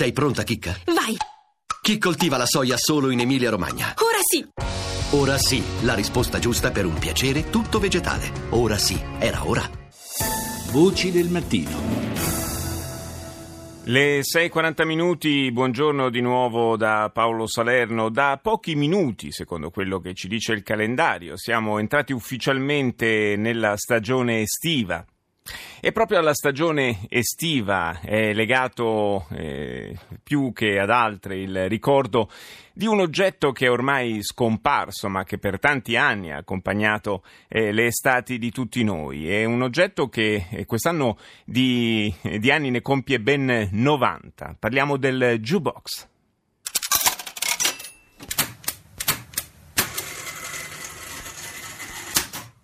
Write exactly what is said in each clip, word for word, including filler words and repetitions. Sei pronta, Chicca? Vai! Chi coltiva la soia solo in Emilia-Romagna? Ora sì! Ora sì, la risposta giusta per un piacere tutto vegetale. Ora sì, era ora. Voci del mattino. Le sei e quaranta minuti, buongiorno di nuovo da Paolo Salerno. Da pochi minuti, secondo quello che ci dice il calendario, siamo entrati ufficialmente nella stagione estiva. E proprio alla stagione estiva è legato eh, più che ad altre il ricordo di un oggetto che è ormai scomparso, ma che per tanti anni ha accompagnato eh, le estati di tutti noi. È un oggetto che eh, quest'anno di, di anni ne compie ben novanta. Parliamo del Jukebox.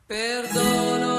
Perdono.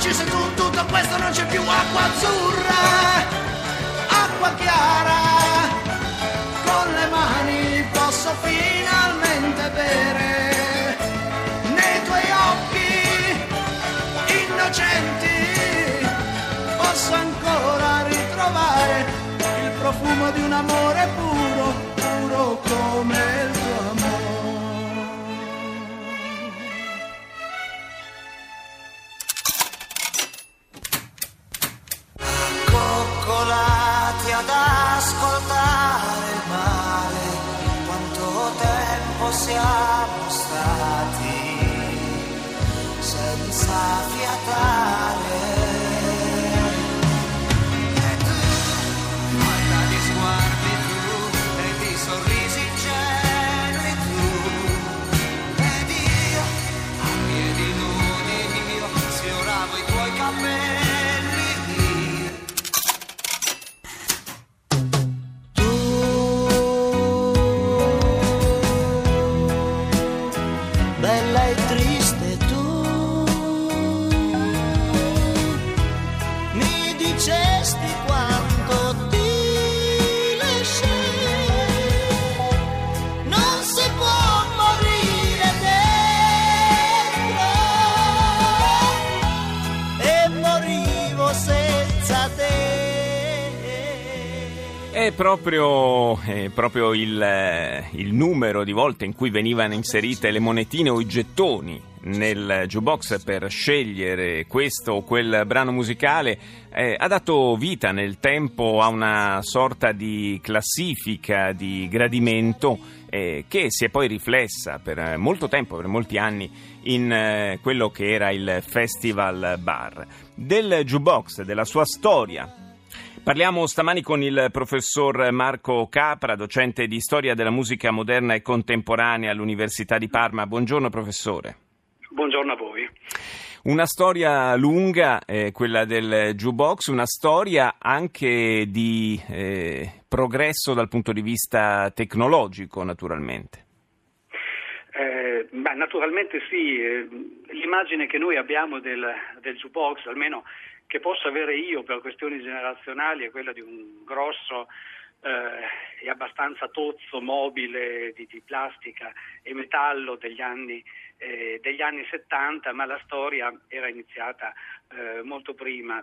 Ci sei tu, tutto questo non c'è più, acqua azzurra, acqua chiara, con le mani posso finalmente bere, nei tuoi occhi innocenti posso ancora ritrovare il profumo di un amore puro, puro come il tuo amore. Ad ascoltare male quanto tempo siamo stati senza fiatare, e tu guarda di sguardi tu e di sorrisi ingenui tu, ed io a piedi nudi io sfioravo i tuoi capelli. È proprio, è proprio il, il numero di volte in cui venivano inserite le monetine o i gettoni nel jukebox per scegliere questo o quel brano musicale, eh, ha dato vita nel tempo a una sorta di classifica di gradimento eh, che si è poi riflessa per molto tempo, per molti anni, in eh, quello che era il Festival Bar. Del jukebox, della sua storia, parliamo stamani con il professor Marco Capra, docente di Storia della Musica Moderna e Contemporanea all'Università di Parma. Buongiorno professore. Buongiorno a voi. Una storia lunga, eh, quella del jukebox, una storia anche di eh, progresso dal punto di vista tecnologico naturalmente. Eh, beh, naturalmente sì, l'immagine che noi abbiamo del, del jukebox, almeno che posso avere io per questioni generazionali, è quella di un grosso eh, e abbastanza tozzo mobile di, di plastica e metallo degli anni, eh, degli anni settanta, ma la storia era iniziata eh, molto prima.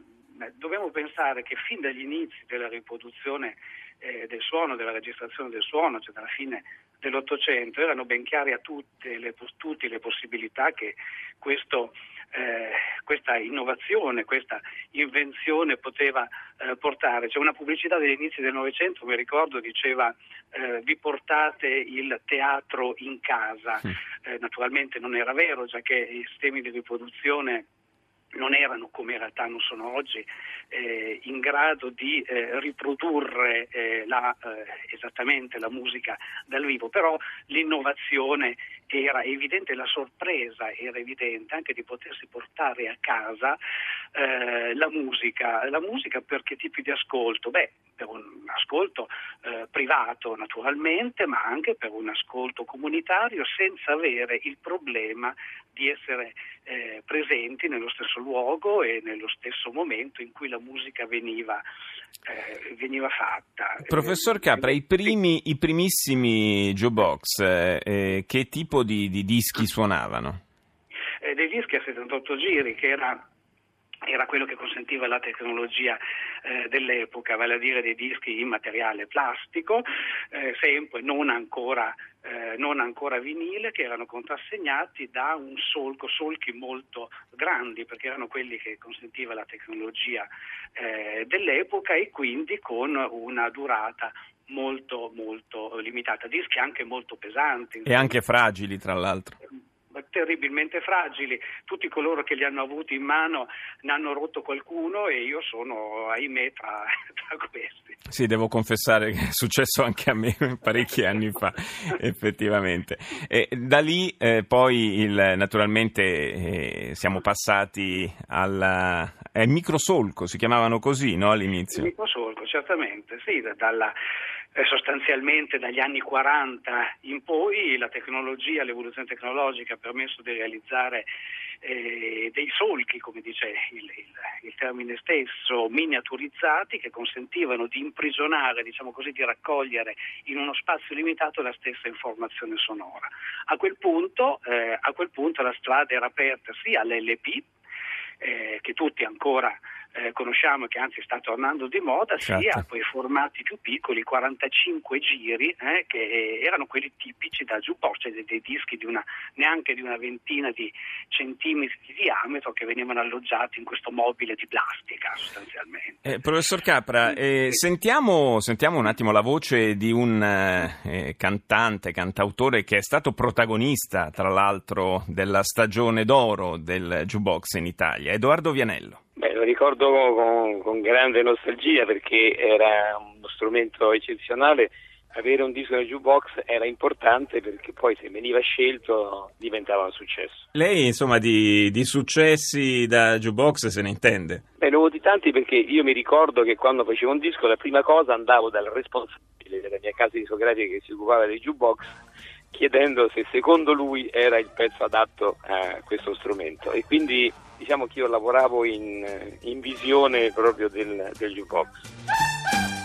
Dobbiamo pensare che fin dagli inizi della riproduzione eh, del suono, della registrazione del suono, cioè dalla fine dell'Ottocento, erano ben chiare a tutte le, tutte le possibilità che questo, eh, questa innovazione, questa invenzione poteva eh, portare. C'è una pubblicità degli inizi del Novecento, mi ricordo, diceva eh, vi portate il teatro in casa. Sì. Eh, naturalmente non era vero, già che i sistemi di riproduzione non erano, come in realtà non sono oggi, eh, in grado di eh, riprodurre eh, la, eh, esattamente la musica dal vivo, però l'innovazione era evidente, la sorpresa era evidente anche di potersi portare a casa eh, la musica, la musica per che tipi di ascolto? Beh, per un ascolto eh, privato naturalmente, ma anche per un ascolto comunitario, senza avere il problema di essere eh, presenti nello stesso luogo e nello stesso momento in cui la musica veniva, eh, veniva fatta. Professor Capra, i primi, i primissimi Jukebox, eh, che tipo di, di dischi suonavano? Eh, dei dischi a settantotto giri, che era... era quello che consentiva la tecnologia eh, dell'epoca, vale a dire dei dischi in materiale plastico, eh, sempre non ancora, eh, non ancora vinile, che erano contrassegnati da un solco, solchi molto grandi, perché erano quelli che consentiva la tecnologia eh, dell'epoca, e quindi con una durata molto molto limitata, dischi anche molto pesanti. E anche fragili, tra l'altro. Terribilmente fragili, tutti coloro che li hanno avuti in mano ne hanno rotto qualcuno, e io sono, ahimè, tra, tra questi. Sì, devo confessare che è successo anche a me parecchi anni fa, effettivamente. E da lì eh, poi il, naturalmente eh, siamo passati al eh, microsolco, si chiamavano così, no, all'inizio? Il microsolco, certamente, sì, dalla... sostanzialmente dagli anni quaranta in poi la tecnologia, l'evoluzione tecnologica ha permesso di realizzare eh, dei solchi, come dice il, il, il termine stesso, miniaturizzati, che consentivano di imprigionare, diciamo così, di raccogliere in uno spazio limitato la stessa informazione sonora. A quel punto, eh, a quel punto la strada era aperta sì all'L P, eh, che tutti ancora Eh, conosciamo, che anzi sta tornando di moda, certo, sia a quei formati più piccoli, quarantacinque giri, eh, che erano quelli tipici da jukebox, cioè dei, dei dischi di una, neanche di una ventina di centimetri di diametro, che venivano alloggiati in questo mobile di plastica sostanzialmente. Eh, professor Capra, eh, sentiamo, sentiamo un attimo la voce di un eh, cantante, cantautore che è stato protagonista, tra l'altro, della stagione d'oro del jukebox in Italia, Edoardo Vianello. Beh, lo ricordo con, con grande nostalgia, perché era uno strumento eccezionale. Avere un disco nel jukebox era importante, perché poi se veniva scelto diventava un successo. Lei, insomma, di, di successi da jukebox se ne intende? Beh, ne ho avuti tanti, perché io mi ricordo che quando facevo un disco la prima cosa andavo dal responsabile della mia casa discografica che si occupava dei jukebox, chiedendo se secondo lui era il pezzo adatto a questo strumento, e quindi diciamo che io lavoravo in, in visione proprio del, del jukebox.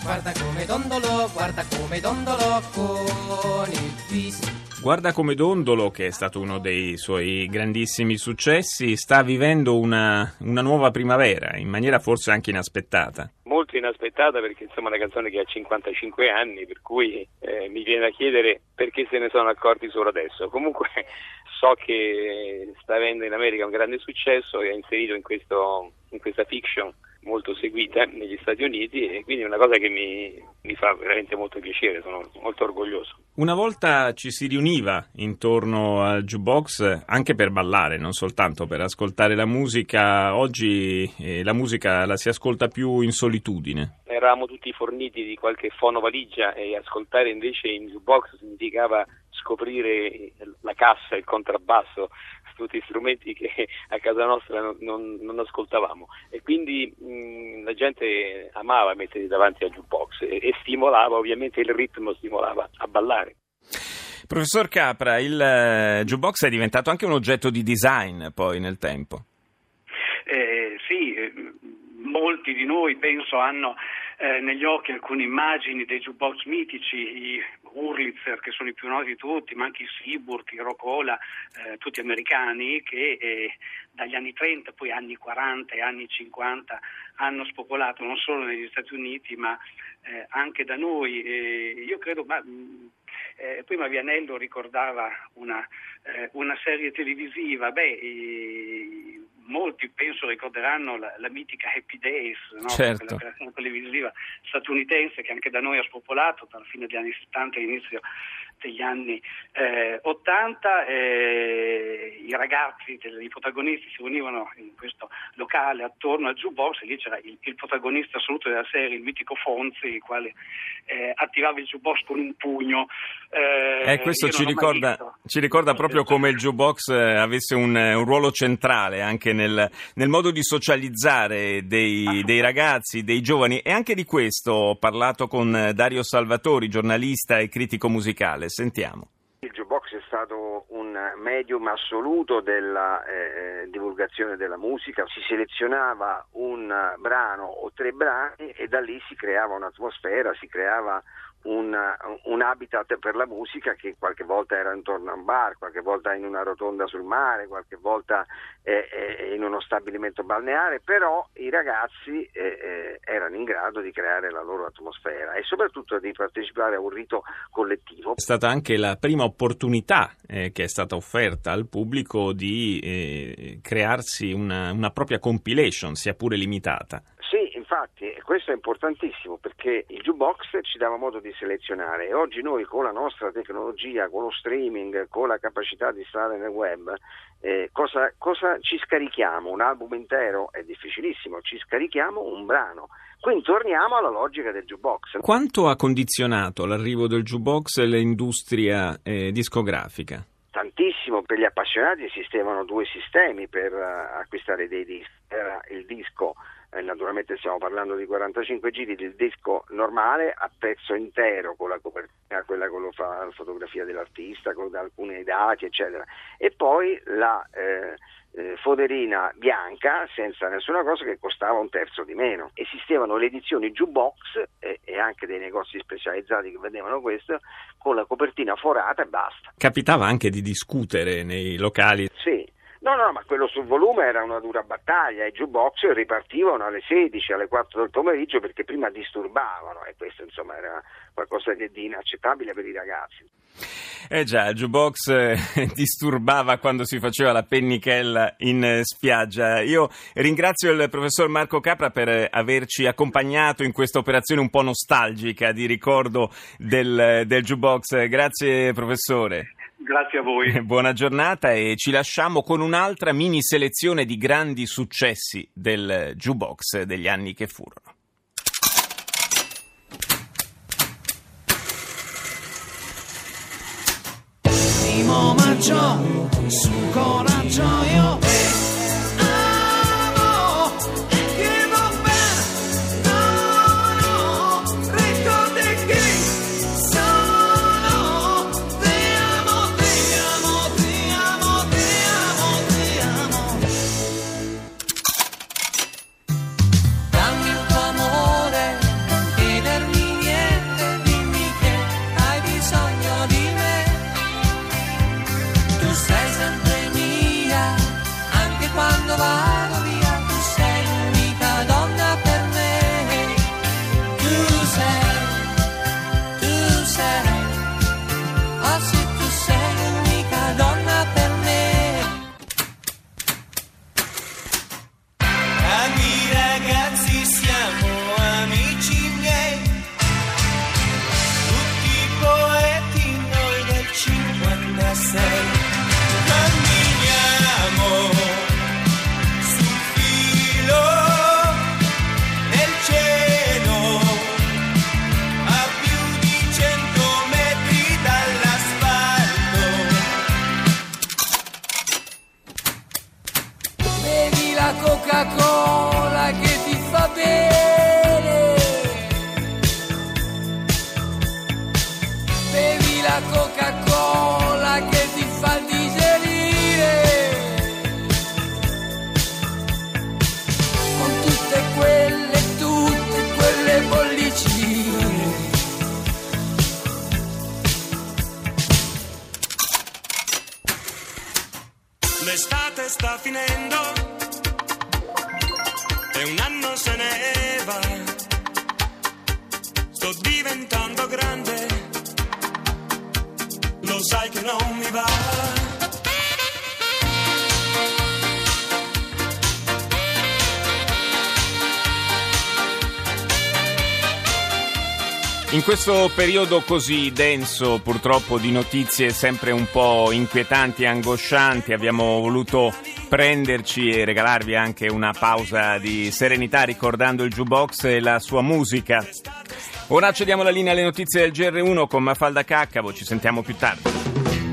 Guarda come dondolo, guarda come dondolo con il viso. Guarda come Dondolo, che è stato uno dei suoi grandissimi successi, sta vivendo una, una nuova primavera, in maniera forse anche inaspettata. Molto inaspettata, perché insomma è una canzone che ha cinquantacinque anni, per cui eh, mi viene da chiedere perché se ne sono accorti solo adesso. Comunque so che sta avendo in America un grande successo, e ha inserito in, questo, in questa fiction molto seguita negli Stati Uniti, e quindi è una cosa che mi, mi fa veramente molto piacere, sono molto orgoglioso. Una volta ci si riuniva intorno al jukebox anche per ballare, non soltanto per ascoltare la musica. Oggi eh, la musica la si ascolta più in solitudine. Eravamo tutti forniti di qualche fonovaligia, e ascoltare invece in jukebox significava scoprire la cassa, il contrabbasso, tutti strumenti che a casa nostra non, non, non ascoltavamo, e quindi mh, la gente amava mettersi davanti al jukebox, e, e stimolava, ovviamente il ritmo stimolava a ballare. Professor Capra, il jukebox è diventato anche un oggetto di design poi nel tempo. Eh, sì, molti di noi penso hanno eh, negli occhi alcune immagini dei jukebox mitici, i Wurlitzer, che sono i più noti di tutti, ma anche i Seaburg, i Rock-Ola, eh, tutti americani, che eh, dagli anni trenta, poi anni quaranta e anni cinquanta hanno spopolato non solo negli Stati Uniti ma eh, anche da noi. Eh, io credo, ma eh, prima Vianello ricordava una, eh, una serie televisiva, beh... Eh, molti penso ricorderanno la, la mitica Happy Days, no? Certo. Quella creazione televisiva statunitense che anche da noi ha spopolato dalla fine degli anni settanta all'inizio degli anni eh, ottanta. Eh, i ragazzi, i protagonisti si univano in questo locale attorno al Jukebox e lì c'era il, il protagonista assoluto della serie, il mitico Fonzi, il quale eh, attivava il Jukebox con un pugno. Eh, eh, questo ci ricorda, ci ricorda proprio come il Jukebox eh, avesse un, un ruolo centrale anche nel, nel modo di socializzare dei, ah. dei ragazzi, dei giovani, e anche di questo ho parlato con Dario Salvatori, giornalista e critico musicale. Sentiamo. Il Jukebox è stato un medium assoluto della eh, divulgazione della musica. Si selezionava un brano o tre brani e da lì si creava un'atmosfera, si creava un, un habitat per la musica che qualche volta era intorno a un bar, qualche volta in una rotonda sul mare, qualche volta eh, eh, in uno stabilimento balneare, però i ragazzi eh, eh, erano in grado di creare la loro atmosfera e soprattutto di partecipare a un rito collettivo. È stata anche la prima opportunità eh, che è stata offerta al pubblico di eh, crearsi una, una propria compilation, sia pure limitata. Sì, infatti, questo è importantissimo perché il Jukebox ci dava modo di selezionare e oggi noi con la nostra tecnologia, con lo streaming, con la capacità di stare nel web, eh, cosa, cosa ci scarichiamo? Un album intero? È difficilissimo, ci scarichiamo un brano. Quindi torniamo alla logica del Jukebox. Quanto ha condizionato l'arrivo del Jukebox e l'industria eh, discografica? Tantissimo. Per gli appassionati esistevano due sistemi per uh, acquistare dei dischi. Era il disco, eh, naturalmente stiamo parlando di quarantacinque giri, del disco normale a pezzo intero con la copertina, quella con lo fa, la fotografia dell'artista, con alcuni dati eccetera, e poi la eh, eh, foderina bianca senza nessuna cosa che costava un terzo di meno. Esistevano le edizioni Jukebox eh, e anche dei negozi specializzati che vendevano questo con la copertina forata e basta. Capitava anche di discutere nei locali. Sì. No, no, ma quello sul volume era una dura battaglia. I Jukebox ripartivano alle sedici, alle quattro del pomeriggio perché prima disturbavano e questo insomma era qualcosa di inaccettabile per i ragazzi. Eh già, il Jukebox eh, disturbava quando si faceva la pennichella in eh, spiaggia. Io ringrazio il professor Marco Capra per eh, averci accompagnato in questa operazione un po' nostalgica di ricordo del, del Jukebox. Grazie professore. Grazie a voi. Buona giornata e ci lasciamo con un'altra mini selezione di grandi successi del Jukebox degli anni che furono. Primo maggio, su coraggio io amo e chiedo bene, no, no, ricordi chi sono, ti amo, ti amo, ti amo, ti amo, ti amo. Dammi il tuo amore, non chiedermi niente, dimmi che hai bisogno di me. Tu sei sempre mia, anche quando vado via, tu sei l'unica donna per me. Tu sei, tu sei, oh sì, tu sei l'unica donna per me. Tanti ragazzi siamo amici miei, tutti poeti noi del cinquantasei. Coca-Cola che ti fa bene, bevi la Coca-Cola che ti fa digerire, con tutte quelle, tutte quelle bollicine. L'estate sta finendo e un anno se ne va, sto diventando grande, lo sai che non mi va. In questo periodo così denso, purtroppo, di notizie sempre un po' inquietanti e angoscianti, abbiamo voluto prenderci e regalarvi anche una pausa di serenità ricordando il Jukebox e la sua musica. Ora cediamo la linea alle notizie del G R uno con Mafalda Caccavo, ci sentiamo più tardi.